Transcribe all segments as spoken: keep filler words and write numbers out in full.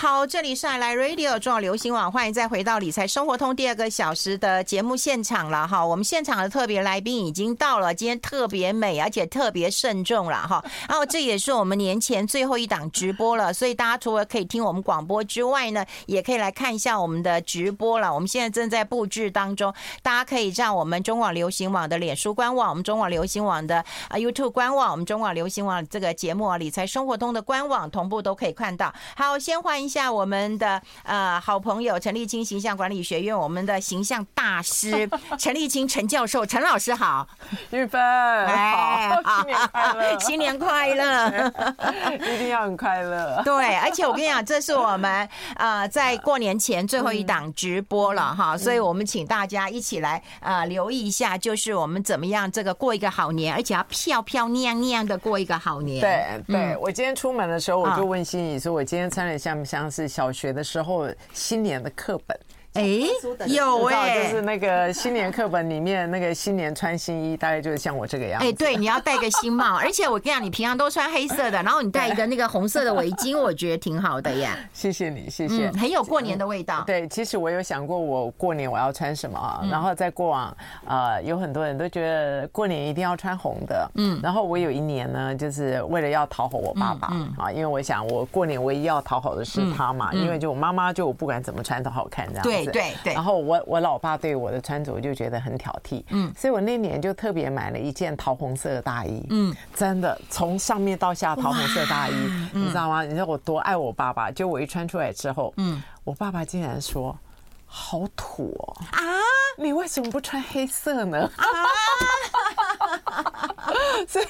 好，这里是iLi Radio 中广流行网，欢迎再回到理财生活通第二个小时的节目现场了哈。我们现场的特别来宾已经到了，今天特别美，而且特别慎重了哈。然后这也是我们年前最后一档直播了，所以大家除了可以听我们广播之外呢，也可以来看一下我们的直播了。我们现在正在布置当中，大家可以上我们中广流行网的脸书官网，我们中广流行网的 YouTube 官网，我们中广流行网这个节目啊理财生活通的官网同步都可以看到。好，先欢迎一下我们的、呃、好朋友陈立青形象管理学院我们的形象大师陈立青陈教授，陈老师好，玉芬好，新年快乐，新年快乐，一定要很快乐。对，而且我跟你讲，这是我们、呃、在过年前最后一档直播了、嗯、哈，所以我们请大家一起来、呃、留意一下，就是我们怎么样这个过一个好年，而且要漂漂亮亮的过一个好年。对对、嗯，我今天出门的时候我就问心怡说，我今天穿了像不像？像是小学的时候新年的课本，哎、欸，有哎、欸，就是那个新年课本里面那个新年穿新衣，大概就是像我这个样子。哎、欸，对，你要戴个新帽，而且我跟你讲，你平常都穿黑色的，然后你戴一个那个红色的围巾，我觉得挺好的呀。谢谢你，谢谢、嗯，很有过年的味道。对，其实我有想过我过年我要穿什么啊，嗯、然后在过往呃有很多人都觉得过年一定要穿红的，嗯，然后我有一年呢，就是为了要讨好我爸爸、嗯嗯、啊，因为我想我过年唯一要讨好的是他嘛，嗯嗯、因为就我妈妈就我不管怎么穿都好看这样。对对对，然后 我, 我老爸对我的穿着我就觉得很挑剔，嗯，所以我那年就特别买了一件桃红色的大衣，嗯，真的从上面到下桃红色大衣，你知道吗？你知道我多爱我爸爸，就我一穿出来之后，嗯，我爸爸竟然说好土哦，啊，你为什么不穿黑色呢？啊所以，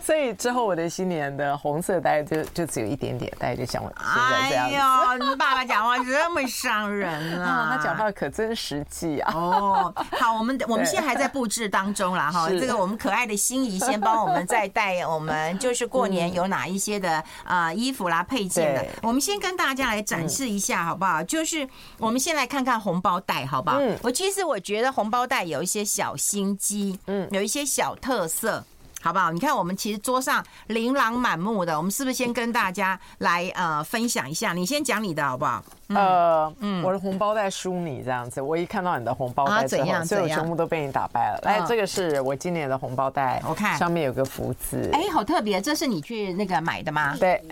所以之后我的新年的红色大概就就只有一点点，大概就像我现在这样子。哎呦，你爸爸讲话这么伤人啊！嗯、他讲话可真实际啊！哦，好，我们我们现在还在布置当中啦哈。这个我们可爱的心怡先帮我们再带我们就是过年有哪一些的啊、呃、衣服啦配件的，我们先跟大家来展示一下好不好？就是我们先来看看红包袋好不好？嗯、我其实我觉得红包袋有一些小心机，嗯，有一些小特色。好不好？你看我们其实桌上琳琅满目的，我们是不是先跟大家来呃分享一下？你先讲你的好不好？嗯、呃、嗯，我的红包袋输你这样子，我一看到你的红包袋之后，啊、所以我全部都被你打败了。来、嗯，这个是我今年的红包袋，我看上面有个福字，哎、欸，好特别，这是你去那个买的吗？对。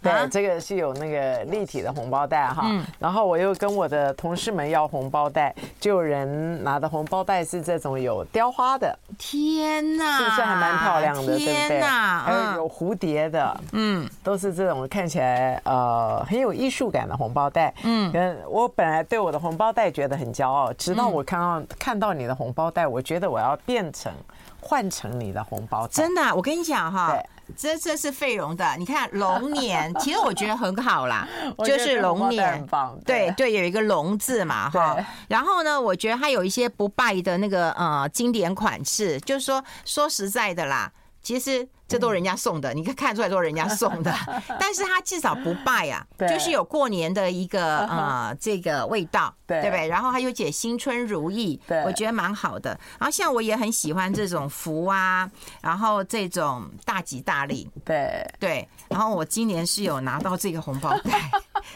对，这个是有那个立体的红包袋哈、嗯，然后我又跟我的同事们要红包袋，就有人拿的红包袋是这种有雕花的，天哪，是不是还蛮漂亮的，对不对？还有有蝴蝶的，嗯，都是这种看起来呃很有艺术感的红包袋，嗯，我本来对我的红包袋觉得很骄傲，直到我看到看到你的红包袋，我觉得我要变成换成你的红包袋，真的、啊，我跟你讲哈。对这这是费荣的，你看龙年，其实我觉得很好啦，就是龙年，对对，有一个龙字嘛哈。然后呢，我觉得它有一些不败的那个呃经典款式，就是说说实在的啦，其实这都人家送的，你看看出来都人家送的，但是它至少不败啊，就是有过年的一个呃这个味道，对不对？然后它又写新春如意，我觉得蛮好的。然后像我也很喜欢这种福啊，然后这种大吉大利，对对。然后我今年是有拿到这个红包袋，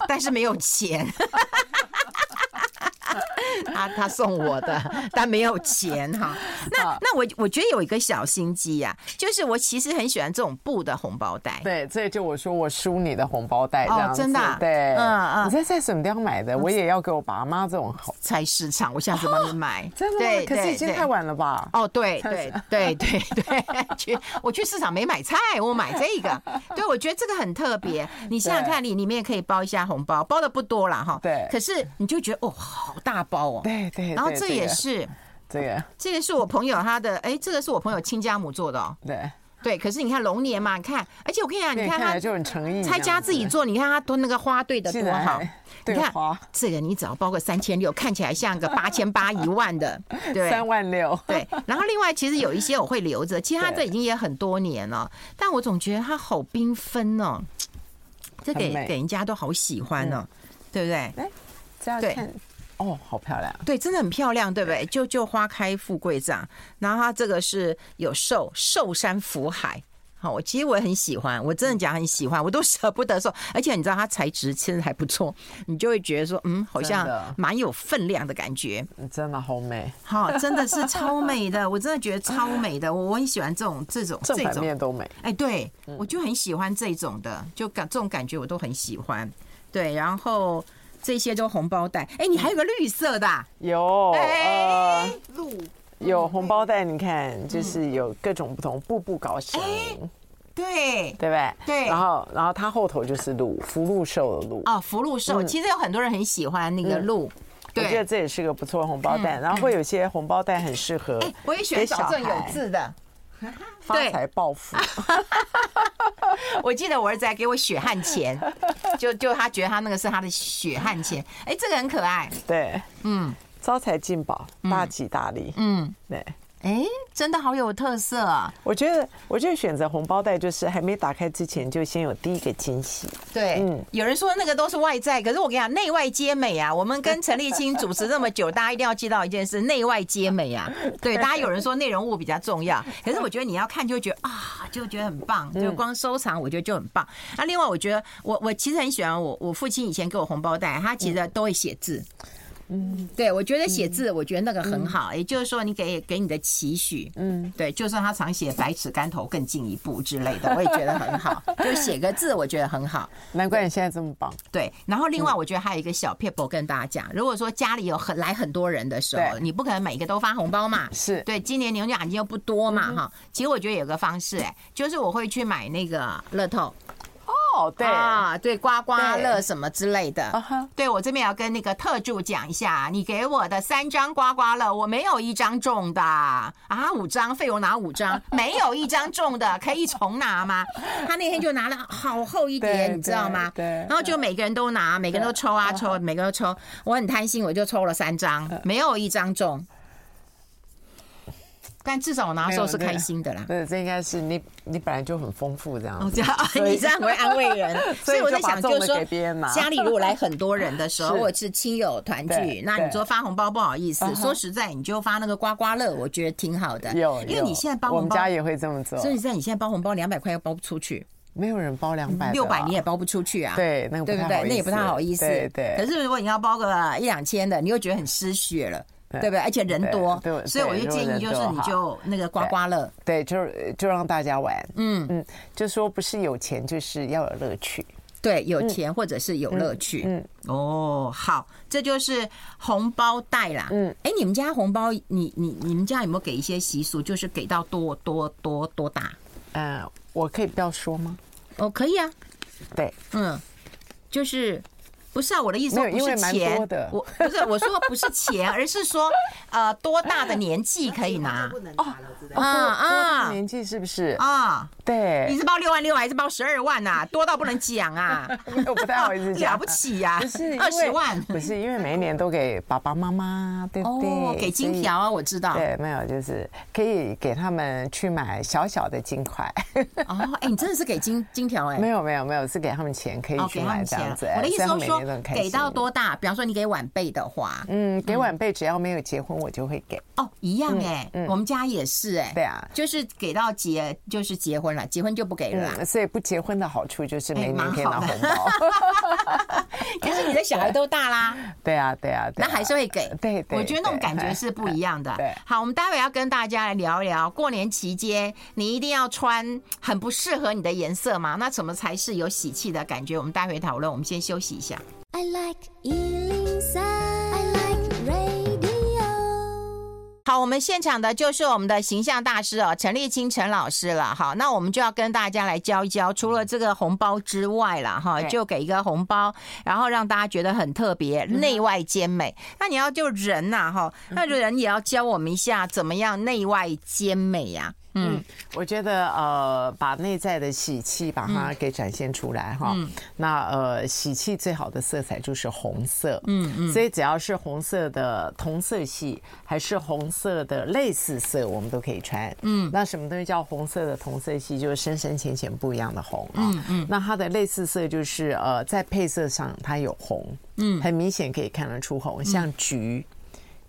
但是没有钱。他他送我的，但没有钱哈。那那我我觉得有一个小心机呀、啊，就是我其实很喜欢这种布的红包袋。对，这就我说我输你的红包袋这样子。哦，真的、啊？对，嗯嗯。你在在什么地方买的？我也要给我爸妈这种好。菜市场，我下次帮你买。哦、真的吗？可是已经太晚了吧？哦，对对对对对，去我去市场没买菜，我买这个。对，我觉得这个很特别。你想想看，你里面也可以包一下红包，包的不多啦哈。对。可是你就觉得哦，好大包。对 对, 对，然后这也是这个，这个是我朋友他的，哎，这个是我朋友亲家母做的哦。对对，可是你看龙年嘛，你看，而且我跟你讲，你看他就很诚意，他家自己做，你看他都那个花对的多好。你看这个，你只要包个三千六，看起来像个八千八一万的，对，三万六。对，然后另外其实有一些我会留着，其实他这已经也很多年了，但我总觉得他好缤纷哦，这给给人家都好喜欢哦，对不对？哎，这样看。哦，好漂亮！对，真的很漂亮，对不对？就就花开富贵这样，然后它这个是有寿，寿山福海。好，其实我很喜欢，我真的讲很喜欢，我都舍不得说。而且你知道它材质其实还不错，你就会觉得说，嗯，好像蛮有分量的感觉。真的好美，好、哦，真的是超美的，我真的觉得超美的，我很喜欢这种这种正反面都美。哎、欸，对，我就很喜欢这种的，就感这种感觉我都很喜欢。对，然后这些都红包袋。哎、欸，你还有个绿色的、啊，有，哎、欸，鹿、呃。有红包袋，你看，就是有各种不同，步步高升、嗯，对，对吧？对，然后，然后它后头就是鹿，福禄寿的鹿。哦，福禄寿、嗯，其实有很多人很喜欢那个鹿。嗯，我觉得这也是个不错的红包袋、嗯，然后会有些红包袋很适合、嗯。我也喜欢找正有字的。发财暴富我记得我儿子还给我血汗钱，就就他觉得他那个是他的血汗钱。哎，这个很可爱。对，嗯。招财进宝，大吉大利。嗯，对。哎，真的好有特色啊！我觉得，我觉得选择红包袋就是还没打开之前就先有第一个惊喜。对，嗯，有人说那个都是外在，可是我跟你讲，内外皆美啊！我们跟陈立青主持这么久，大家一定要记到一件事：内外皆美啊！对，大家有人说内容物比较重要，可是我觉得你要看就觉得啊，就觉得很棒，就光收藏我觉得就很棒。那、啊、另外，我觉得我我其实很喜欢我我父亲以前给我红包袋，他其实都会写字。嗯，对，我觉得写字，我觉得那个很好。嗯、也就是说，你给给你的期许，嗯，对，就算他常写百尺竿头更进一步之类的，我也觉得很好。就写个字，我觉得很好。难怪你现在这么棒。对，然后另外我觉得还有一个小撇步跟大家讲，如果说家里有很来很多人的时候，你不可能每一个都发红包嘛。是对，今年牛奖金又不多嘛，哈、嗯。其实我觉得有个方式、欸，哎，就是我会去买那个乐透。哦、oh, ，对啊，对，刮刮乐什么之类的， uh-huh. 对，我这边要跟那个特助讲一下，你给我的三张刮刮乐，我没有一张中的啊，五张，费用拿五张，没有一张中的，可以重拿吗？他那天就拿了好厚一叠，你知道吗？对，然后就每个人都拿，每个人都抽啊抽，每个人都抽，我很贪心，我就抽了三张，没有一张中。但至少我拿的时候是开心的啦。对，这应该是你，你本来就很丰富这样。哦，这样你这样会安慰人，所以我在想，就是说，家里如果来很多人的时候，或者是亲友团聚，那你说发红包不好意思，说实在，你就发那个刮刮乐，我觉得挺好的。有，因为你现在包红包，我们家也会这么做。所以在你现在包红包，两百块又包不出去。没有人包两百，六百你也包不出去啊！对，那个对不对？那也不太好意思。对对。可是如果你要包个一两千的，你又觉得很失血了。对不对？而且人多，所以我就建议就是你就那个刮刮乐，对，就就让大家玩，嗯嗯，就说不是有钱就是要有乐趣，对，有钱或者是有乐趣，嗯，哦，好，这就是红包袋啦，嗯，哎，你们家红包，你你你们家有没有给一些习俗，就是给到多多多多大？嗯，我可以不要说吗？哦，可以啊，对，嗯，就是。不是啊，我的意思说不是钱，我不是我说不是钱，而是说呃多大的年纪可以拿？哦啊啊，年纪是不是啊？对，你是包六万六还是包十二万啊？多到不能讲啊，我不太好意思讲，了不起呀，不是二十万，不是因为每一年都给爸爸妈妈，对不对？给金条啊，我知道，对，没有就是可以给他们去买小小的金块。哦，哎，你真的是给金金条哎？没有没有没有，是给他们钱可以去买这样子。我的意思说。给到多大？比方说你给晚辈的话，嗯，给晚辈只要没有结婚，我就会给。哦，一样哎、欸嗯嗯，我们家也是哎、欸，对啊，就是给到结就是结婚了，结婚就不给了、嗯。所以不结婚的好处就是每年可以拿红包。可是你的小孩都大啦，对啊对啊，那还是会给。对，我觉得那种感觉是不一样的。好，我们待会要跟大家来聊一聊，过年期间你一定要穿很不适合你的颜色嘛？那什么才是有喜气的感觉？我们待会讨论，我们先休息一下。I like one oh three. I like radio. 好，我们现场的就是我们的形象大师哦，陈立青陈老师了。好，那我们就要跟大家来教一教，除了这个红包之外了哈，就给一个红包，然后让大家觉得很特别，内外兼美。那你要就人呐、啊、哈，那人也要教我们一下怎么样内外兼美呀、啊。嗯，我觉得呃，把内在的喜气把它给展现出来哈、嗯。那呃，喜气最好的色彩就是红色，嗯嗯，所以只要是红色的同色系，还是红色的类似色，我们都可以穿。嗯，那什么东西叫红色的同色系？就是深深浅浅不一样的红啊。嗯嗯，那它的类似色就是呃，在配色上它有红，嗯，很明显可以看得出红，像橘。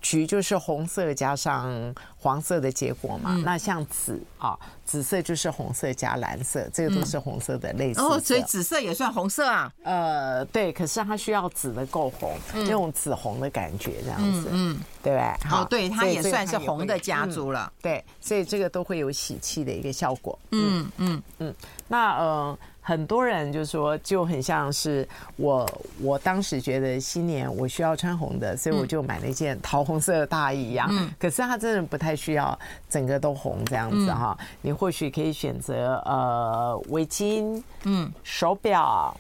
橘就是红色加上黄色的结果嘛，嗯、那像紫啊，紫色就是红色加蓝色，这个都是红色的类似的、嗯。哦，所以紫色也算红色啊？呃，对，可是它需要紫的够红，那、嗯、种紫红的感觉这样子，嗯，嗯对吧？哦，对，它也算是红的家族了、嗯。对，所以这个都会有喜气的一个效果。嗯嗯嗯，那呃。很多人就说就很像是我我当时觉得新年我需要穿红的，所以我就买了一件桃红色的大衣一样、嗯、可是它真的不太需要整个都红这样子哈、嗯、你或许可以选择呃围巾，嗯，手表，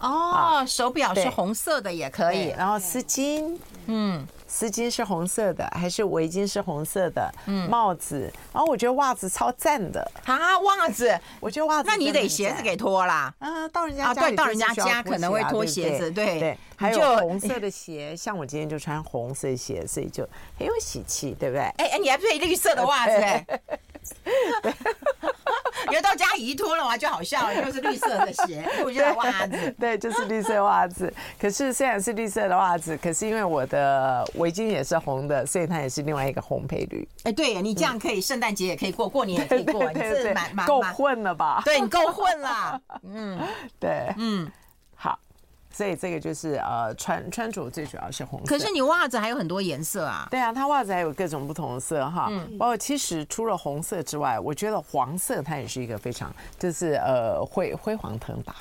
哦，手表是红色的也可以，然后丝巾，嗯，丝巾是红色的，还是围巾是红色的，嗯，帽子，然后我觉得袜子超赞的啊，袜子，我觉得袜子，那你得鞋子给脱啦，啊，到人家家里、啊、对，到人家家可能会脱鞋子，对 对, 对，还有红色的鞋，像我今天就穿红色鞋，所以就很有喜气，对不对？哎哎，你还配绿色的袜子哎、欸。因为到家里一脱了，我就好笑了，就是绿色的鞋，我觉得袜子，对，就是绿色袜子。可是虽然是绿色的袜子，可是因为我的围巾也是红的，所以它也是另外一个红配绿。哎，对，你这样可以，圣诞节也可以过，过年也可以过，你是蛮蛮够混了吧？对，你够混了。嗯，对，嗯，好，所以这个就是呃，穿穿着最主要是红色。可是你袜子还有很多颜色啊。对啊，它袜子还有各种不同的色哈。嗯。包括其实除了红色之外，我觉得黄色它也是一个非常就是呃辉辉煌腾达。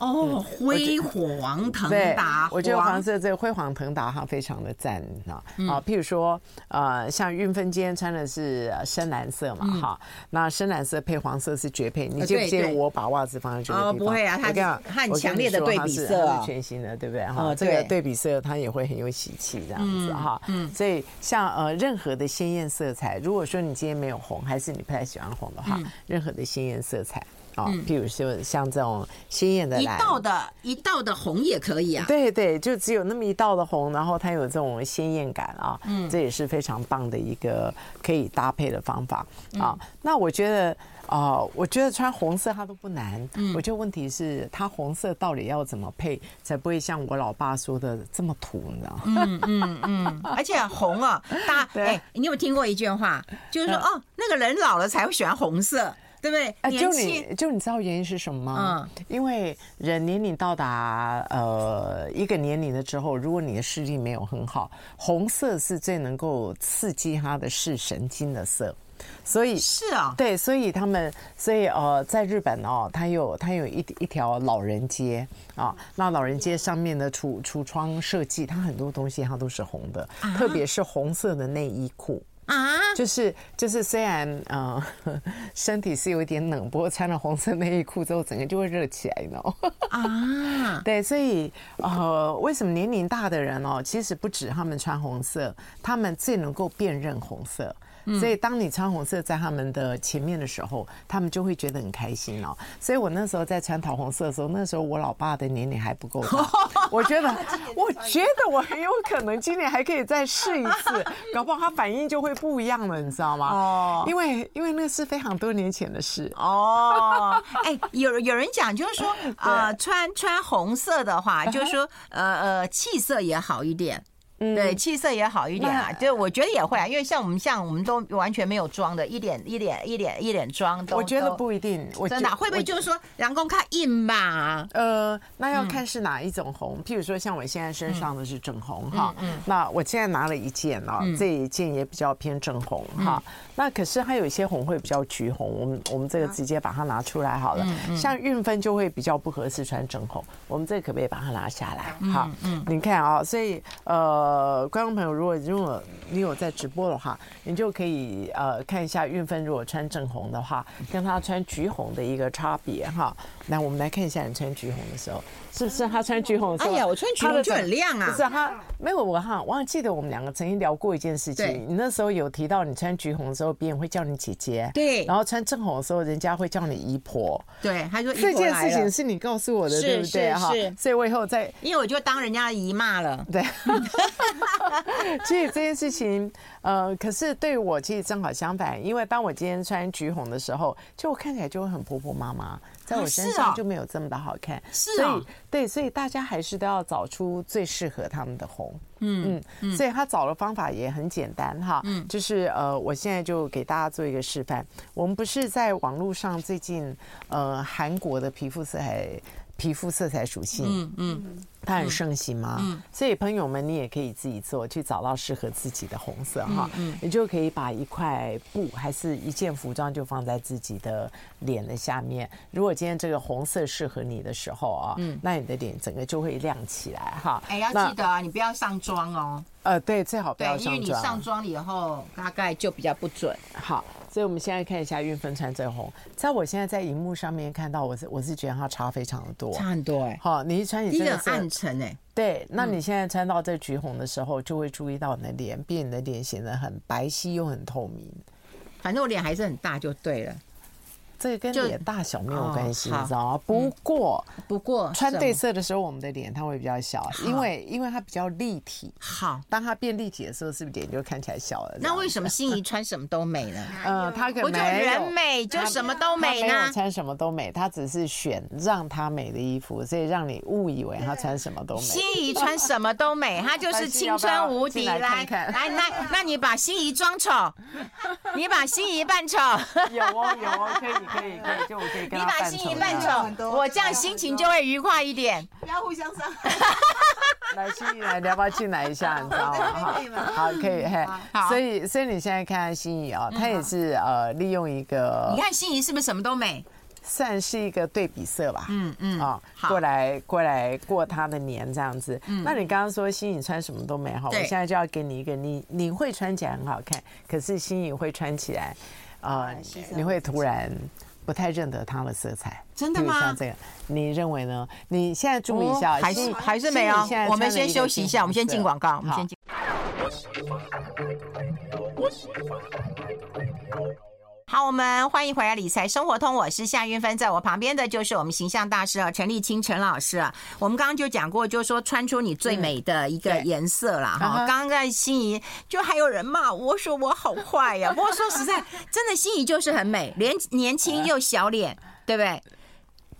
哦，辉煌腾达，我觉得黄色这个辉煌腾达哈非常的赞啊、嗯、啊！譬如说呃，像运分今天穿的是深蓝色嘛哈、嗯，那深蓝色配黄色是绝配。你记不记得我把袜子放在这个地方？哦，不会啊，它很强烈的对比色，它是全新的，对不对？哈、哦，这个对比色它也会很有喜气这样子哈、嗯。嗯，所以像呃任何的鲜艳色彩，如果说你今天没有红，还是你不太喜欢红的话，嗯、任何的鲜艳色彩。哦，譬如说像这种鲜艳的蓝，一道的一道的红也可以啊。对对，就只有那么一道的红，然后它有这种鲜艳感啊。嗯，这也是非常棒的一个可以搭配的方法啊。那我觉得啊、呃，我觉得穿红色它都不难。嗯，我觉得问题是它红色到底要怎么配，才不会像我老爸说的这么土，你知道吗？嗯嗯嗯。而且红啊，大哎，你有听过一句话，就是说哦，那个人老了才会喜欢红色。对不对？年轻、呃、就, 就你知道原因是什么吗？嗯、因为人年龄到达呃一个年龄了之后，如果你的视力没有很好，红色是最能够刺激他的视神经的色。所以是啊，对，所以他们，所以呃，在日本哦，它有它有一一条老人街啊，那老人街上面的橱橱窗设计，它很多东西它都是红的，啊、特别是红色的内衣裤。啊，就是就是，虽然呃身体是有一点冷，不过穿了红色内衣裤之后，整个就会热起来，你知道吗？啊，对，所以呃，为什么年龄大的人哦，其实不止他们穿红色，他们最能够辨认红色。所以当你穿红色在他们的前面的时候，他们就会觉得很开心哦。所以我那时候在穿桃红色的时候，那时候我老爸的年龄还不够大，我觉得，我觉得我很有可能今年还可以再试一次，搞不好他反应就会不一样了，你知道吗？哦，因为因为那是非常多年前的事哦。哎，有有人讲就是说啊、呃，穿穿红色的话，就是说呃呃气色也好一点。对，气色也好一点啊，就我觉得也会啊，因为像我们像我们都完全没有妆的，一点一点一点一点妆都，我觉得不一定，我真的、啊、会不会就是说人工看硬吧？呃，那要看是哪一种红，嗯、譬如说像我现在身上的是正红哈、嗯嗯嗯，那我现在拿了一件啊、嗯，这一件也比较偏正红哈、嗯，那可是它有一些红会比较橘红，我们我们这个直接把它拿出来好了，嗯嗯、像运分就会比较不合适穿正红，我们这可不可以把它拿下来？好，嗯嗯、你看啊、哦，所以呃。呃，观众朋友，如果如果你有在直播的话，你就可以呃看一下运分，如果穿正红的话，跟他穿橘红的一个差别哈。那我们来看一下，你穿橘红的时候，是不是他穿橘红的时候？哎呀，我穿橘红就很亮啊！不是他没有我哈，我还记得我们两个曾经聊过一件事情，你那时候有提到你穿橘红的时候，别人会叫你姐姐，对，然后穿正红的时候，人家会叫你姨婆，对，他说这件事情是你告诉我的，对不对哈？所以我以后再，因为我就当人家的姨妈了，对。所以这件事情，呃，可是对我其实正好相反，因为当我今天穿橘红的时候，就我看起来就会很婆婆妈妈。在我身上就没有这么的好看。啊是啊，所以对，所以大家还是都要找出最适合他们的红。嗯嗯，所以他找的方法也很简单哈，嗯，就是呃，我现在就给大家做一个示范。我们不是在网络上最近呃，韩国的皮肤色彩皮肤色彩属性，嗯嗯，它很盛行嘛，嗯，所以朋友们你也可以自己做，去找到适合自己的红色哈，嗯，你就可以把一块布还是一件服装就放在自己的脸的下面。如果今天这个红色适合你的时候啊，嗯，那你的脸整个就会亮起来哈。哎，要记得啊，你不要上妆哦。呃，对，最好不要上妆，因为你上妆以后大概就比较不准。好。所以我们现在看一下韻芬穿最红，在我现在在荧幕上面看到，我是我是觉得它差非常的多，差很多哎、欸。好，你一穿你真的是暗沉哎、欸。对，那你现在穿到这橘红的时候，就会注意到你的脸，变你的脸显得很白皙又很透明。反正我脸还是很大就对了，这个跟脸大小没有关系，你知道吗？不过、嗯、不过穿对色的时候，我们的脸它会比较小，因为因为它比较立体。好，当它变立体的时候，是不是脸就看起来小了？那为什么心仪穿什么都美呢？嗯，她可能没有，我就人美就什么都美呢？她没有穿什么都美，她只是选让她美的衣服，所以让你误以为她穿什么都美。心仪穿什么都美，她就是青春无敌。来来来，那那你把心仪装丑，你把心仪扮丑，有哦有哦，可以可以可以，就我可以跟他扮丑。你把心仪扮丑，我这样心情就会愉快一点。不要互相伤害。来，心仪来，你要不要进来一下？你知道吗？好，可以。好，所以所以你现在看看心仪啊，她也是呃利用一个，你看心仪是不是什么都美？算是一个对比色吧，嗯嗯，啊、哦，过来过来过他的年这样子。嗯、那你刚刚说心仪穿什么都美好，我现在就要给你一个，你你会穿起来很好看，可是心仪会穿起来，呃，你会突然不太认得它的色彩。真的吗？像这个，你认为呢？你现在注意一下，哦、还是还是没有？我们先休息一下，我们先进广告，我们先进。好，我们欢迎回来理财生活通，我是夏韻芬，在我旁边的就是我们形象大师啊陈立青陈老师啊。我们刚刚就讲过，就是说穿出你最美的一个颜色啦哈。刚刚在心仪就还有人骂我说我好坏呀、啊，不过说实在，真的心仪就是很美，连年轻又小脸，对不对？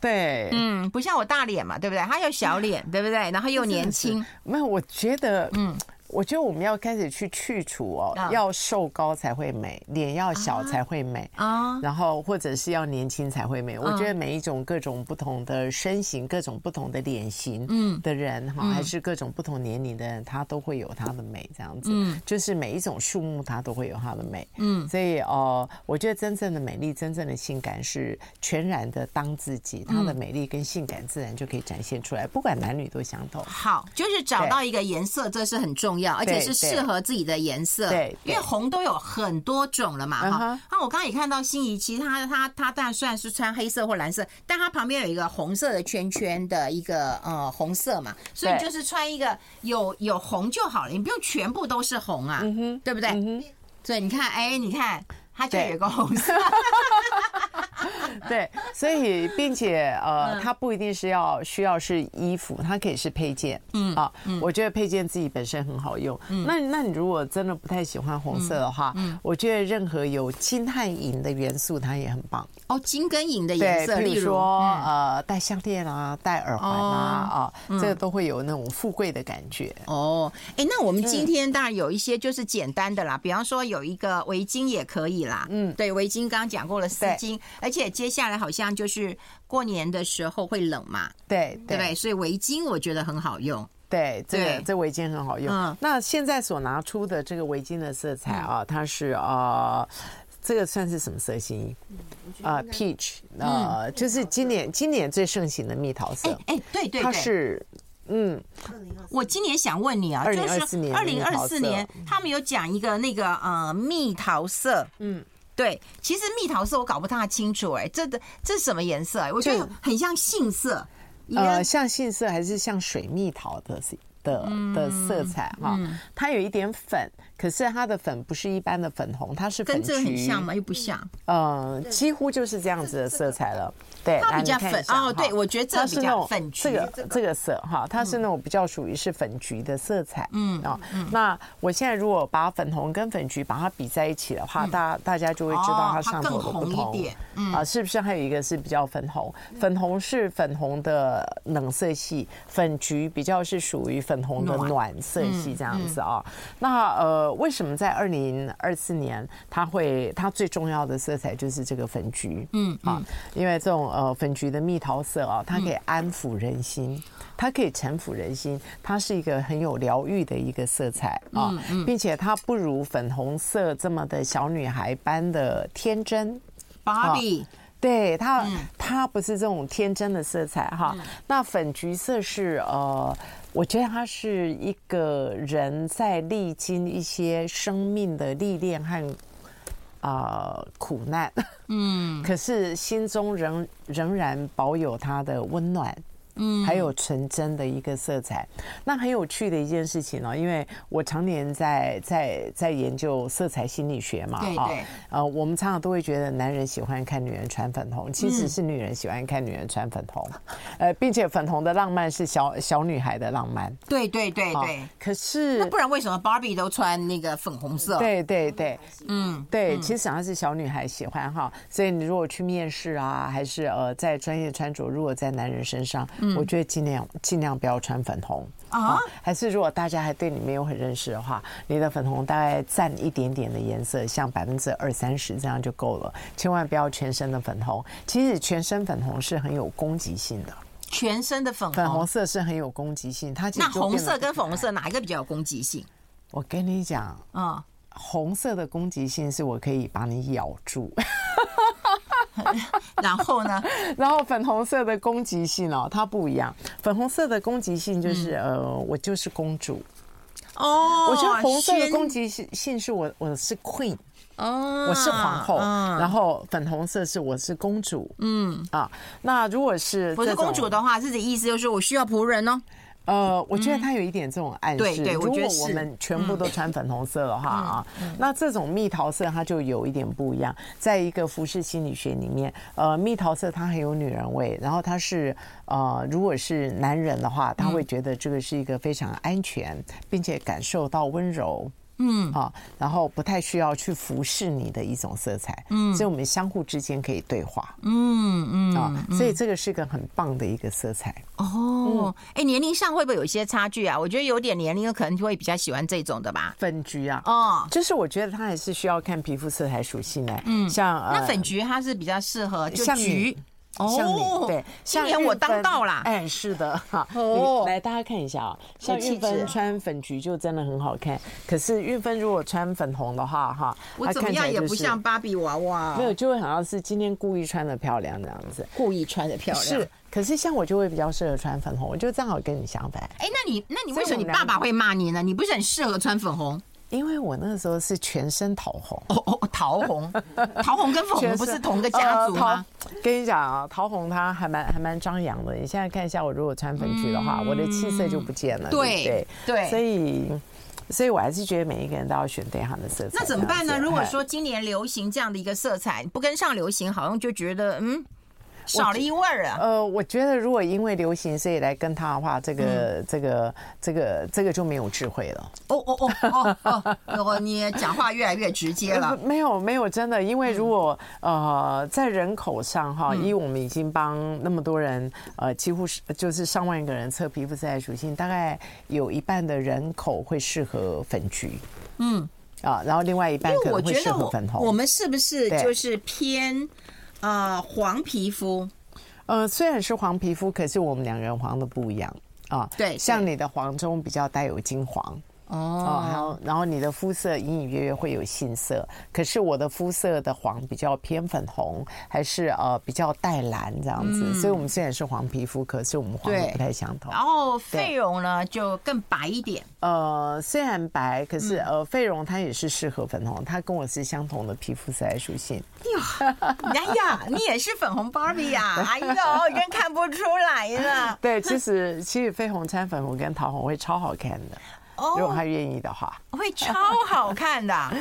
对，嗯，不像我大脸嘛，对不对？他又小脸，对不对？然后又年轻，没有，我觉得，嗯。我觉得我们要开始去去除哦， oh. 要瘦高才会美，脸要小才会美啊， oh. 然后或者是要年轻才会美。Oh. 我觉得每一种各种不同的身形、各种不同的脸型的人哈，嗯、还是各种不同年龄的人，他都会有他的美，这样子。嗯，就是每一种树木它都会有它的美。嗯，所以哦、呃，我觉得真正的美丽、真正的性感是全然的当自己，它的美丽跟性感自然就可以展现出来，不管男女都相同。好，就是找到一个颜色，这是很重要。而且是适合自己的颜色，因为红都有很多种了嘛哈。那我刚刚也看到心仪，其实她她她当然虽然是穿黑色或蓝色，但她旁边有一个红色的圈圈的一个呃红色嘛，所以就是穿一个有有红就好了，你不用全部都是红啊，对不对？所以你看，哎，你看她就有一个红色。对，所以并且呃，它不一定是要需要是衣服，它可以是配件。嗯啊，我觉得配件自己本身很好用。那那你如果真的不太喜欢红色的话，我觉得任何有金和银的元素它也很棒。哦，金跟银的颜色，例如说呃，戴项链啊，戴耳环啊，啊，这个都会有那种富贵的感觉。哦，哎，那我们今天当然有一些就是简单的啦，比方说有一个围巾也可以啦。嗯，对，围巾刚刚讲过了，丝巾，而且接下来好像就是过年的时候会冷嘛，对对不对？所以围巾我觉得很好用。对，这个这围巾很好用。嗯、那现在所拿出的这个围巾的色彩啊，它是啊、呃，这个算是什么色系？啊、呃、，peach， 呃，嗯、就是今年今年最盛行的蜜桃色。哎、欸，对对对，它是。嗯，我今年想问你啊，就是二零二四年他们有讲一个那个呃蜜桃色，嗯，对，其实蜜桃色我搞不太清楚哎、欸，这这什么颜色、欸？我觉得很像杏色，呃，像杏色还是像水蜜桃的的, 的色彩哈、嗯嗯，它有一点粉，可是它的粉不是一般的粉红，它是粉橘，跟这个很像吗？又不像，嗯、呃，几乎就是这样子的色彩了。对，它比较粉哦，对，我觉得这比较粉橘，这个这个色哈，它是那种比较属于是粉橘的色彩，嗯啊、哦嗯，那我现在如果把粉红跟粉橘把它比在一起的话，大、嗯、大家就会知道它上头的不同、哦、它更红一点，嗯啊，是不是？还有一个是比较粉红，粉红是粉红的冷色系，粉橘比较是属于粉红的暖色系这样子啊、哦嗯嗯。那呃，为什么在二零二四年它会它最重要的色彩就是这个粉橘，嗯啊嗯，因为这种。呃，粉橘的蜜桃色啊，它可以安抚人心、嗯，它可以沉抚人心，它是一个很有疗愈的一个色彩啊、嗯嗯，并且它不如粉红色这么的小女孩般的天真。芭比、啊，对它、嗯，它不是这种天真的色彩哈、啊嗯。那粉橘色是呃。我觉得它是一个人在历经一些生命的历练和。呃苦难，嗯，可是心中仍仍然保有它的温暖，嗯，还有纯真的一个色彩。那很有趣的一件事情呢、哦，因为我常年在在在研究色彩心理学嘛，对对、哦，呃，我们常常都会觉得男人喜欢看女人穿粉红，其实是女人喜欢看女人穿粉红，嗯、呃，并且粉红的浪漫是小小女孩的浪漫，对对对对。哦、可是那不然为什么 Barbie 都穿那个粉红色？对对对，嗯，对，其实想要是小女孩喜欢哈，所以你如果去面试啊，还是呃在专业穿着，如果在男人身上。嗯、我觉得尽量尽量不要穿粉红啊，还是如果大家还对你没有很认识的话，你的粉红大概占一点点的颜色，像百分之二三十这样就够了，千万不要全身的粉红。其实全身粉红是很有攻击性的，全身的粉红粉红色是很有攻击性。它那红色跟粉红色哪一个比较有攻击性？我跟你讲，嗯，红色的攻击性是我可以把你咬住。然后呢？然后粉红色的攻击性哦，它不一样。粉红色的攻击性就是、嗯、呃，我就是公主哦。我觉得红色的攻击性是我我是 queen 哦，我是皇后、嗯。然后粉红色是我是公主，嗯啊。那如果是我是公主的话，自己意思就是我需要仆人哦。呃，我觉得它有一点这种暗示。嗯、对对，我觉得是。如果我们全部都穿粉红色的话啊，嗯嗯、那这种蜜桃色它就有一点不一样。在一个服饰心理学里面，呃，蜜桃色它很有女人味，然后它是呃，如果是男人的话，他会觉得这个是一个非常安全，并且感受到温柔。嗯啊，然后不太需要去服侍你的一种色彩，嗯，所以我们相互之间可以对话，嗯嗯啊，所以这个是一个很棒的一个色彩哦。哎、嗯欸，年龄上会不会有一些差距啊？我觉得有点年龄可能会比较喜欢这种的吧，粉橘啊，哦，就是我觉得它还是需要看皮肤色彩属性哎，嗯，像、呃、那粉橘它是比较适合就橘。像你、哦、对，今年我当道啦！哎，是的哈、哦。来，大家看一下啊，像韻芬穿粉橘就真的很好看。可是韻芬如果穿粉红的话，哈，我怎么样也不像芭比娃娃，没有，就会好像是今天故意穿的漂亮这样子，故意穿的漂亮。是，可是像我就会比较适合穿粉红，我就正好跟你相反。哎、欸，那你那你为什么你爸爸会骂你呢？你不是很适合穿粉红？因为我那时候是全身桃红哦哦，桃红，桃红跟粉红不是同个家族吗？呃、跟你讲啊，桃红它还蛮还蛮张扬的。你现在看一下，我如果穿粉橘的话，嗯、我的气色就不见了，对对对，所以。所以我还是觉得每一个人都要选对他的色彩。那怎么办呢？如果说今年流行这样的一个色彩，不跟上流行，好像就觉得嗯。少了一味儿啊！呃，我觉得如果因为流行所以来跟他的话，这个、嗯、这个这个这个就没有智慧了。哦哦哦哦哦！你讲话越来越直接了。没有没有，真的，因为如果、嗯、呃在人口上哈，因为我们已经帮那么多人呃几乎是就是上万个人测皮肤色彩属性，大概有一半的人口会适合粉橘。嗯啊，然后另外一半可能会适合粉红。我, 我们是不是就是偏？呃，黄皮肤，呃，虽然是黄皮肤，可是我们两个人黄的不一样啊。对，像你的黄中比较带有金黄。哦，然后然后你的肤色隐隐约约会有杏色，可是我的肤色的黄比较偏粉红，还是呃比较带蓝这样子，嗯、所以我们虽然是黄皮肤，可是我们黄的不太相同。然后费容呢就更白一点，呃，虽然白，可是呃费容它也是适合粉红，它跟我是相同的皮肤色来属性。哎呀，你也是粉红芭比呀！哎呦，真看不出来了。对，其实其实绯红掺粉红跟桃红会超好看的。如果他愿意的话，会超好看的、啊。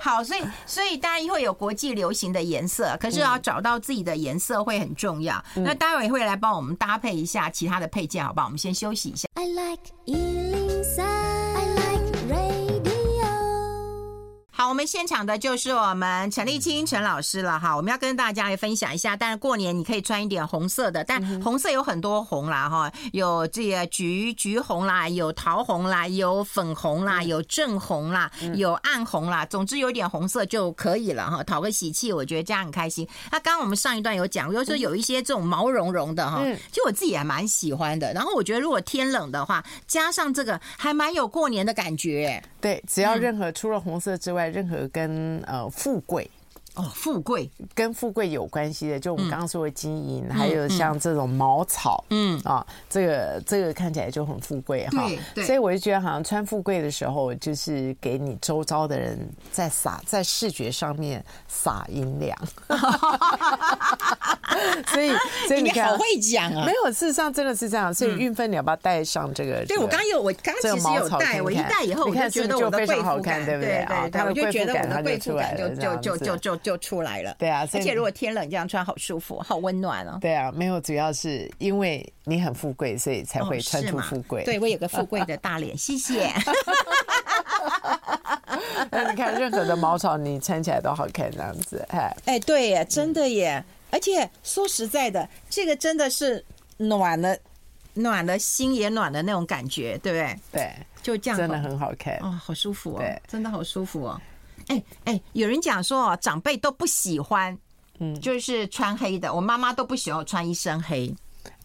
好，所以所以当然会有国际流行的颜色，可是要找到自己的颜色会很重要。嗯、那待会也会来帮我们搭配一下其他的配件，好不好？我们先休息一下。I like one oh three.好，我们现场的就是我们陈丽青陈老师了哈，我们要跟大家来分享一下。当然过年你可以穿一点红色的，但红色有很多红啦哈，有这个橘橘红啦，有桃红啦，有粉红啦，有正红啦，有暗红啦，总之有点红色就可以了哈，讨个喜气，我觉得这样很开心。那刚刚我们上一段有讲，有时候有一些这种毛茸茸的哈，其实我自己还蛮喜欢的。然后我觉得如果天冷的话，加上这个还蛮有过年的感觉、欸。对，只要任何除了红色之外。任何跟呃富贵哦，富贵跟富贵有关系的，就我们刚刚说的金银，还有像这种茅草，嗯啊，这个这个看起来就很富贵哈。所以我就觉得，好像穿富贵的时候，就是给你周遭的人在撒，在视觉上面撒银两。所以，所以你好会讲啊！没有，事实上真的是这样。所以运分你要不要带上这个？对我刚有，我刚其实有带，我一带以后，我就觉得我的贵妇感，对不对啊？我就觉得我的贵妇感就就就就。就出来了，对啊，而且如果天冷这样穿好舒服，好温暖哦。对啊，没有，主要是因为你很富贵，所以才会穿出富贵。哦、对我有个富贵的大脸，谢谢。那你看，任何的毛草你穿起来都好看，这样子。哎，哎，对耶，真的耶！而且说实在的，这个真的是暖了，暖了心也暖了那种感觉，对不对？对，就这样，真的很好看哦，好舒服哦，真的好舒服哦。哎、欸、哎、欸，有人讲说哦，长辈都不喜欢，嗯，就是穿黑的。我妈妈都不喜欢穿一身黑，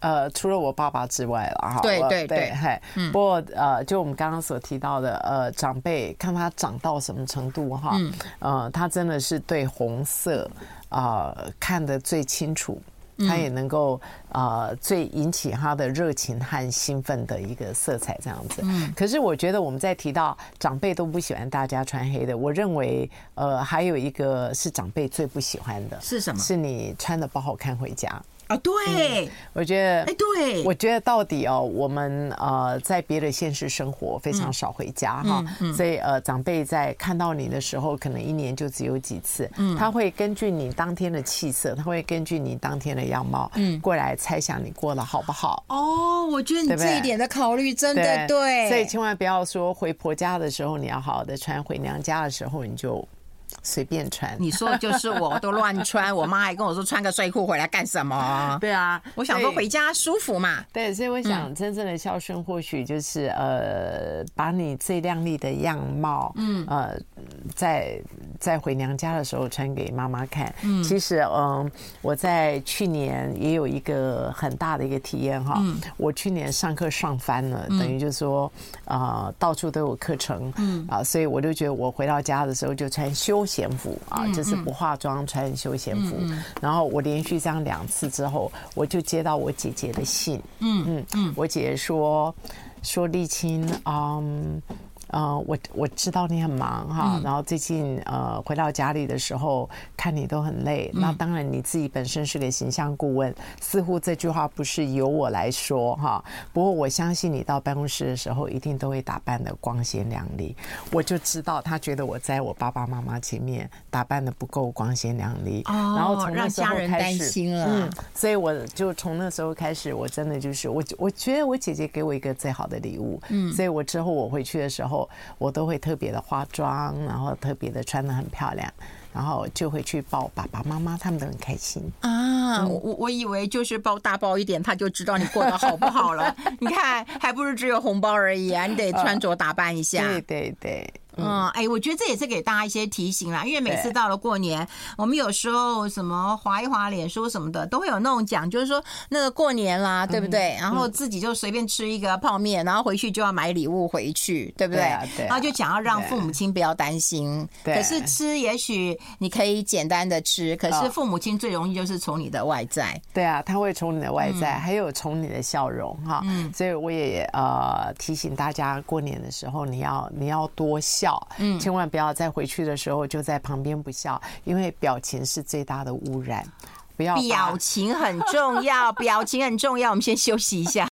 呃，除了我爸爸之外了哈。对对对，嗨、嗯，不过呃，就我们刚刚所提到的，呃，长辈看他长到什么程度哈，嗯，呃，他真的是对红色啊、呃、看得最清楚。它也能够呃最引起他的热情和兴奋的一个色彩这样子。可是我觉得我们在提到长辈都不喜欢大家穿黑的，我认为呃还有一个是长辈最不喜欢的是什么？是你穿的不好看回家。啊，对、嗯，我觉得，哎，对，我觉得到底哦，我们呃在别的县市生活非常少回家哈、嗯嗯嗯，所以呃长辈在看到你的时候，可能一年就只有几次，嗯、他会根据你当天的气色，他会根据你当天的样貌，嗯，过来猜想你过得好不好。哦，我觉得你这一点的考虑真的 对, 对, 对，所以千万不要说回婆家的时候你要好好的穿，回娘家的时候你就。随便穿，你说就是我都乱穿，我妈还跟我说穿个睡裤回来干什么？对啊，我想说回家舒服嘛。对，所以我想真正的孝顺或许就是呃，把你最靓丽的样貌，嗯呃，在在回娘家的时候穿给妈妈看。嗯，其实嗯，我在去年也有一个很大的一个体验哈。嗯，我去年上课上翻了，等于就是说呃，到处都有课程，嗯啊，所以我就觉得我回到家的时候就穿休。休闲服啊，就是不化妆穿休闲服。然后我连续这样两次之后，我就接到我姐姐的信。嗯嗯，我姐姐说说丽青，嗯呃，我我知道你很忙哈，然后最近呃回到家里的时候，看你都很累。那当然你自己本身是个形象顾问，似乎这句话不是由我来说哈。不过我相信你到办公室的时候，一定都会打扮得光鲜亮丽。我就知道他觉得我在我爸爸妈妈前面打扮得不够光鲜亮丽，然后从那时候开始，嗯，所以我就从那时候开始，我真的就是我我觉得我姐姐给我一个最好的礼物，嗯，所以我之后我回去的时候。我都会特别的化妆，然后特别的穿得很漂亮，然后就会去抱爸爸妈妈，他们都很开心啊！我我以为就是抱大包一点，他就知道你过得好不好了。你看，还不是只有红包而已啊！你得穿着打扮一下。对对对。嗯，哎，我觉得这也是给大家一些提醒啦，因为每次到了过年，我们有时候什么滑一滑脸书什么的，都会有那种讲，就是说那个过年啦，对不对？嗯、然后自己就随便吃一个泡面，然后回去就要买礼物回去，对不对？对啊对啊、然后就讲要让父母亲不要担心，对可是吃也许你可以简单的吃，可是父母亲最容易就是从你的外在，对啊，他会从你的外在，嗯、还有从你的笑容哈。嗯、所以我也呃提醒大家，过年的时候你要你要多笑。嗯，千万不要再回去的时候就在旁边不笑，因为表情是最大的污染。不要，表情很重要，表情很重要。我们先休息一下。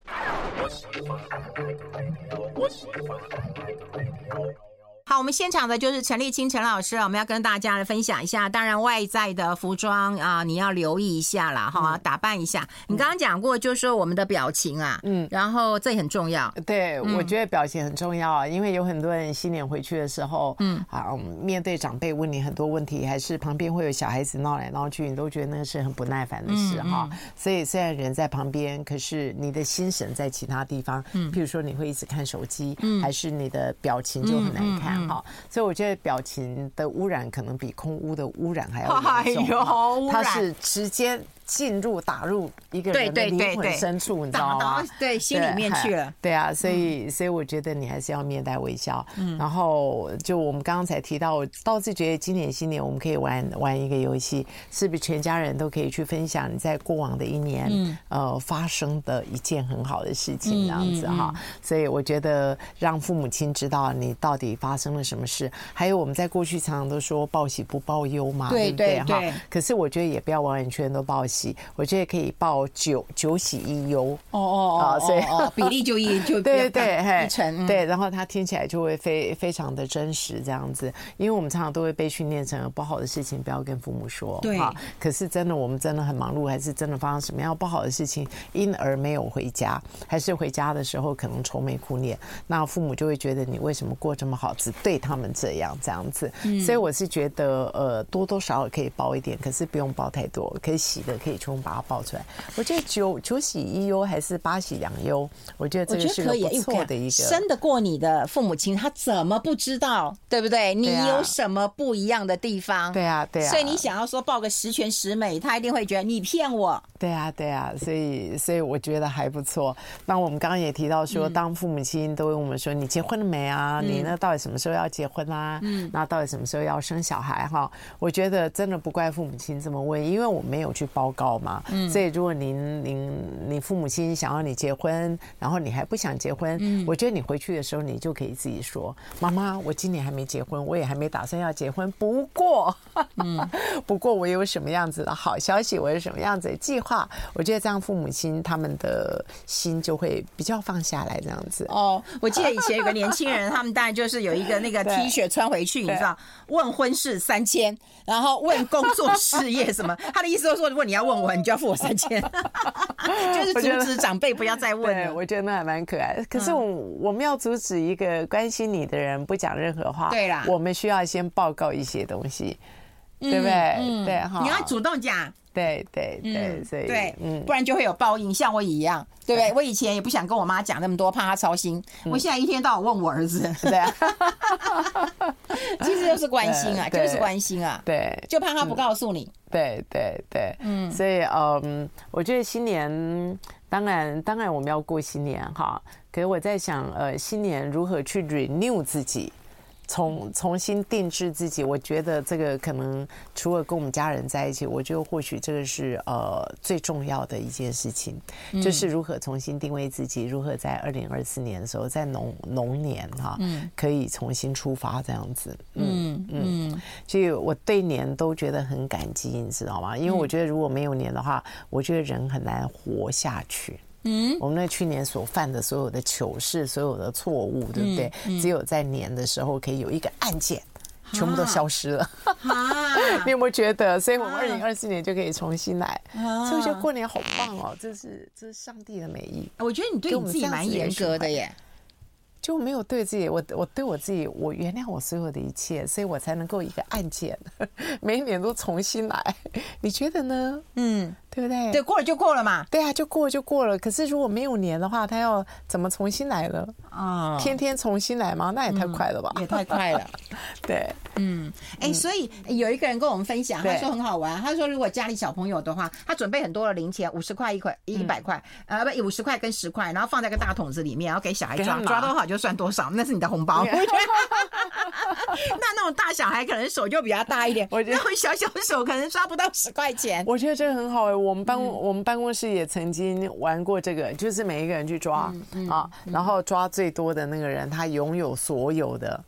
好，我们现场的就是陈立青陈老师，我们要跟大家来分享一下。当然，外在的服装啊，你要留意一下啦，哈，打扮一下。你刚刚讲过，就是说我们的表情啊，嗯，然后这也很重要。对，我觉得表情很重要啊，因为有很多人新年回去的时候，嗯啊，面对长辈问你很多问题，还是旁边会有小孩子闹来闹去，你都觉得那个是很不耐烦的事哈。所以虽然人在旁边，可是你的心神在其他地方，嗯，譬如说你会一直看手机，嗯，还是你的表情就很难看。好，所以我觉得表情的污染可能比空污的污染还要严重，它是直接进入打入一个人的灵魂深处，你知道吗？对，心里面去了。对啊，所以所以我觉得你还是要面带微笑。然后就我们刚刚才提到，我倒是觉得今年新年我们可以玩玩一个游戏，是不是全家人都可以去分享你在过往的一年呃发生的一件很好的事情，这样子哈。所以我觉得让父母亲知道你到底发生了什么事，还有我们在过去常常都说报喜不报忧嘛，对不对哈？可是我觉得也不要完完全全都报喜。我觉得可以报九九喜一忧哦哦哦，所以比例就一就对对一成对，然后它听起来就会非非常的真实这样子，因为我们常常都会被训练成不好的事情不要跟父母说，对啊，可是真的我们真的很忙碌，还是真的发生什么样不好的事情，因而没有回家，还是回家的时候可能愁眉苦脸，那父母就会觉得你为什么过这么好，只对他们这样这样子，所以我是觉得呃多多少少可以报一点，可是不用报太多，可以洗的。可以全部把它爆出来，我觉得九九喜一忧还是八喜两忧，我觉得这个是个不错的一个。生得过你的父母亲，他怎么不知道，对不对？你有什么不一样的地方？对啊，对啊。所以你想要说报个十全十美，他一定会觉得你骗我。对啊，对啊。所以，所以我觉得还不错。那我们刚刚也提到说，当父母亲都问我们说：“你结婚了没啊？你那到底什么时候要结婚啊？嗯，那到底什么时候要生小孩？”哈，我觉得真的不怪父母亲这么问，因为我没有去报。高嘛，所以如果您您你父母亲想要你结婚，然后你还不想结婚，嗯、我觉得你回去的时候你就可以自己说：“妈妈，我今年还没结婚，我也还没打算要结婚，不过，嗯、不过我有什么样子的好消息，我有什么样子的计划。”我觉得这样父母亲他们的心就会比较放下来，这样子。哦，我记得以前有个年轻人，他们当然就是有一个那个 T 恤穿回去，你知道，问婚事三千，然后问工作事业什么，他的意思就是说，如果你要问我，你就要付我三千，就是阻止长辈不要再问了。对，我觉得那还蛮可爱的。可是我我们要阻止一个关心你的人不讲任何话，对啦，我们需要先报告一些东西，嗯、对不对？嗯、对哈，你要主动讲。对对对，嗯、所以对，嗯、不然就会有报应，像我一样，对不对？我以前也不想跟我妈讲那么多，怕她操心。嗯、我现在一天到晚问我儿子，对、啊，其实就是关心啊，就是关心啊，对，就怕他不告诉你。对对对，嗯，所以嗯，我觉得新年，当然当然我们要过新年哈，可是我在想，呃，新年如何去 renew 自己。重重新定制自己，我觉得这个可能除了跟我们家人在一起，我觉得或许这个是呃最重要的一件事情，就是如何重新定位自己，如何在二零二四年的时候，在农农年哈，可以重新出发这样子。嗯嗯，所以我对年都觉得很感激，你知道吗？因为我觉得如果没有年的话，我觉得人很难活下去。嗯，我们那去年所犯的所有的糗事，所有的错误，对不对？嗯嗯、只有在年的时候可以有一个按键，全部都消失了。你有没有觉得？所以我们二零二四年就可以重新来。啊、所以我觉得过年好棒哦，这是这是上帝的美意。我觉得你对你自己蛮严格的耶。就没有对自己，我我对我自己，我原谅我所有的一切，所以我才能够一个按键，每一年都重新来。你觉得呢？嗯，对不对？对，过了就过了嘛。对啊，就过了就过了。可是如果没有年的话，他要怎么重新来了啊？天天重新来吗？那也太快了吧，嗯、也太快了。对，嗯，哎、欸，所以有一个人跟我们分享，他说很好玩。他说如果家里小朋友的话，他准备很多的零钱，五十块、一块、一百块，呃，不，五十块跟十块，然后放在个大桶子里面，然后给小孩抓，抓多少就算多少，那是你的红包。那那种大小孩可能手就比较大一点，我觉得小小手可能抓不到十块钱。我觉得这个很好哎、欸。我们办公、嗯、我们办公室也曾经玩过这个，就是每一个人去抓、嗯嗯、啊，然后抓最多的那个人，他拥有所有的。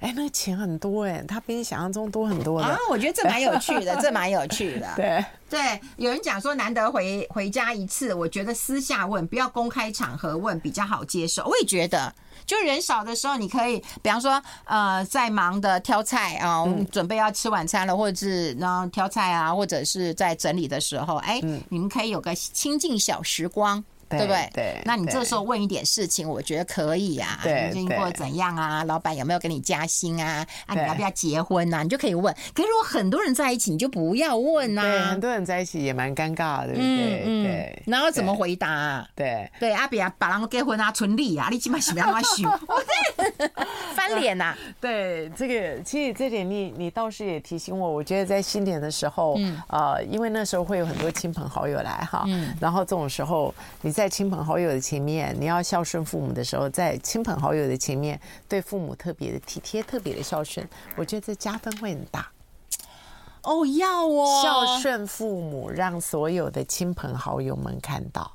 哎、欸，那个钱很多哎、欸，他比你想象中多很多的啊！我觉得这蛮有趣的，这蛮有趣的。对对，有人讲说难得回回家一次，我觉得私下问，不要公开场合问比较好接受。我也觉得。就人少的时候，你可以，比方说，呃，在忙的挑菜啊，我们准备要吃晚餐了，或者是然后挑菜啊，或者是在整理的时候，哎，你们可以有个清静小时光，对不对？对。那你这时候问一点事情，我觉得可以啊。对。你最近过得怎样啊？老板有没有给你加薪啊？啊，你要不要结婚啊？你就可以问。可是如果很多人在一起，你就不要问啊。对，很多人在一起也蛮尴尬，对不对？嗯。对。然后怎么回答、啊？对对，阿比啊，把人结婚啊，村里啊，你起码什么样都要翻脸呐、啊！对，这个其实这点你你倒是也提醒我，我觉得在新年的时候，嗯、呃，因为那时候会有很多亲朋好友来哈，嗯、然后这种时候你在亲朋好友的前面，你要孝顺父母的时候，在亲朋好友的前面对父母特别的体贴，特别的孝顺，我觉得这加分会很大。哦，要哦，孝顺父母，让所有的亲朋好友们看到。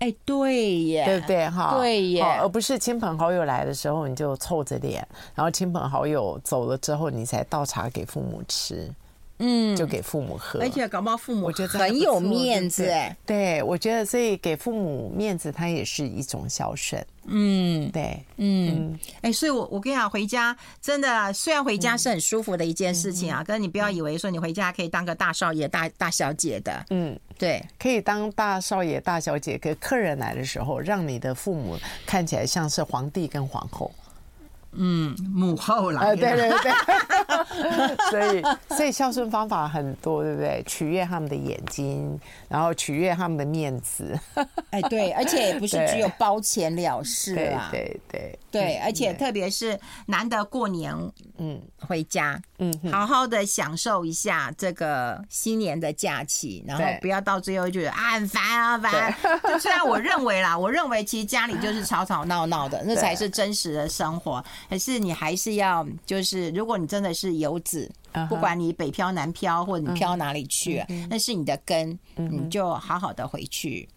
哎，对耶，对不对哈？对耶，而不是亲朋好友来的时候你就臭着脸，然后亲朋好友走了之后你才倒茶给父母吃，嗯，就给父母喝，而且搞不好父母很有面子哎。对，我觉得所以给父母面子，它也是一种孝顺。嗯，对，嗯，哎、欸，所以我，我我跟你讲，回家真的，虽然回家是很舒服的一件事情啊，但、嗯、你不要以为说你回家可以当个大少爷、大大小姐的，嗯，对，可以当大少爷、大小姐，可客人来的时候，让你的父母看起来像是皇帝跟皇后。嗯，母后啦、呃，对对对，所以所以孝顺方法很多，对不对？取悦他们的眼睛，然后取悦他们的面子。哎，对，而且也不是只有包钱了事啦，对对 对, 对, 对，而且特别是难得过年，嗯，回家，嗯，好好的享受一下这个新年的假期，然后不要到最后就觉得啊很烦啊烦。就虽然我认为啦，我认为其实家里就是吵吵闹闹的，那才是真实的生活。可是你还是要，就是如果你真的是游子，不管你北漂南漂或者你漂哪里去，那是你的根，你就好好的回去，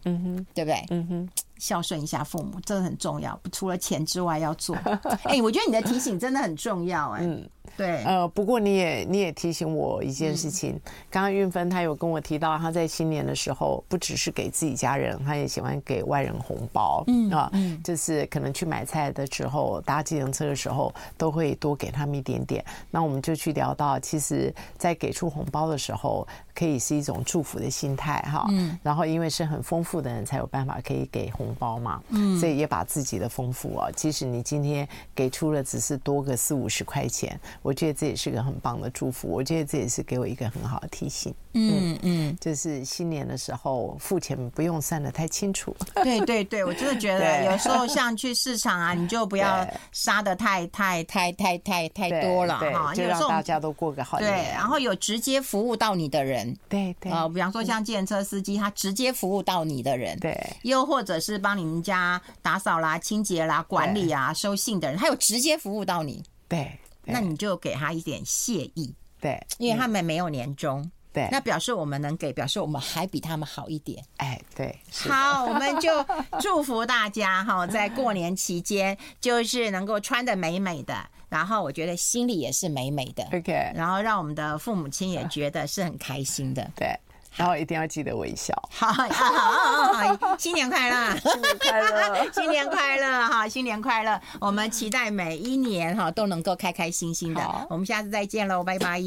对不对？孝顺一下父母，这很重要。除了钱之外，要做。哎，我觉得你的提醒真的很重要，哎。对，呃，不过你也你也提醒我一件事情，刚刚韵芬她有跟我提到，她在新年的时候不只是给自己家人，她也喜欢给外人红包，嗯啊，就是可能去买菜的时候、搭计程车的时候，都会多给他们一点点。那我们就去聊到，其实，在给出红包的时候，可以是一种祝福的心态哈，嗯，然后因为是很丰富的人才有办法可以给红包嘛，嗯，所以也把自己的丰富啊，即使你今天给出了只是多个四五十块钱。我觉得这也是个很棒的祝福，我觉得这也是给我一个很好的提醒。嗯嗯，就是新年的时候付钱不用算得太清楚。对对对，我真的觉得有时候像去市场啊，你就不要杀得太太太太太太多了哈，就让大家都过个好年。对，然后有直接服务到你的人，对对啊，比方说像计程车司机，他直接服务到你的人，对，又或者是帮你们家打扫啦、清洁啦、管理啊、收信的人，他有直接服务到你，对。那你就给他一点谢意，对，因为他们没有年终，对，那表示我们能给，表示我们还比他们好一点，哎，对，好，我们就祝福大家哈，在过年期间就是能够穿得美美的，然后我觉得心里也是美美的 ，OK， 然后让我们的父母亲也觉得是很开心的，对。然后一定要记得微笑。好，好，好，好，新年快乐，新年快乐，新年快乐，哈，新年快乐！我们期待每一年哈都能够开开心心的。我们下次再见喽，拜拜。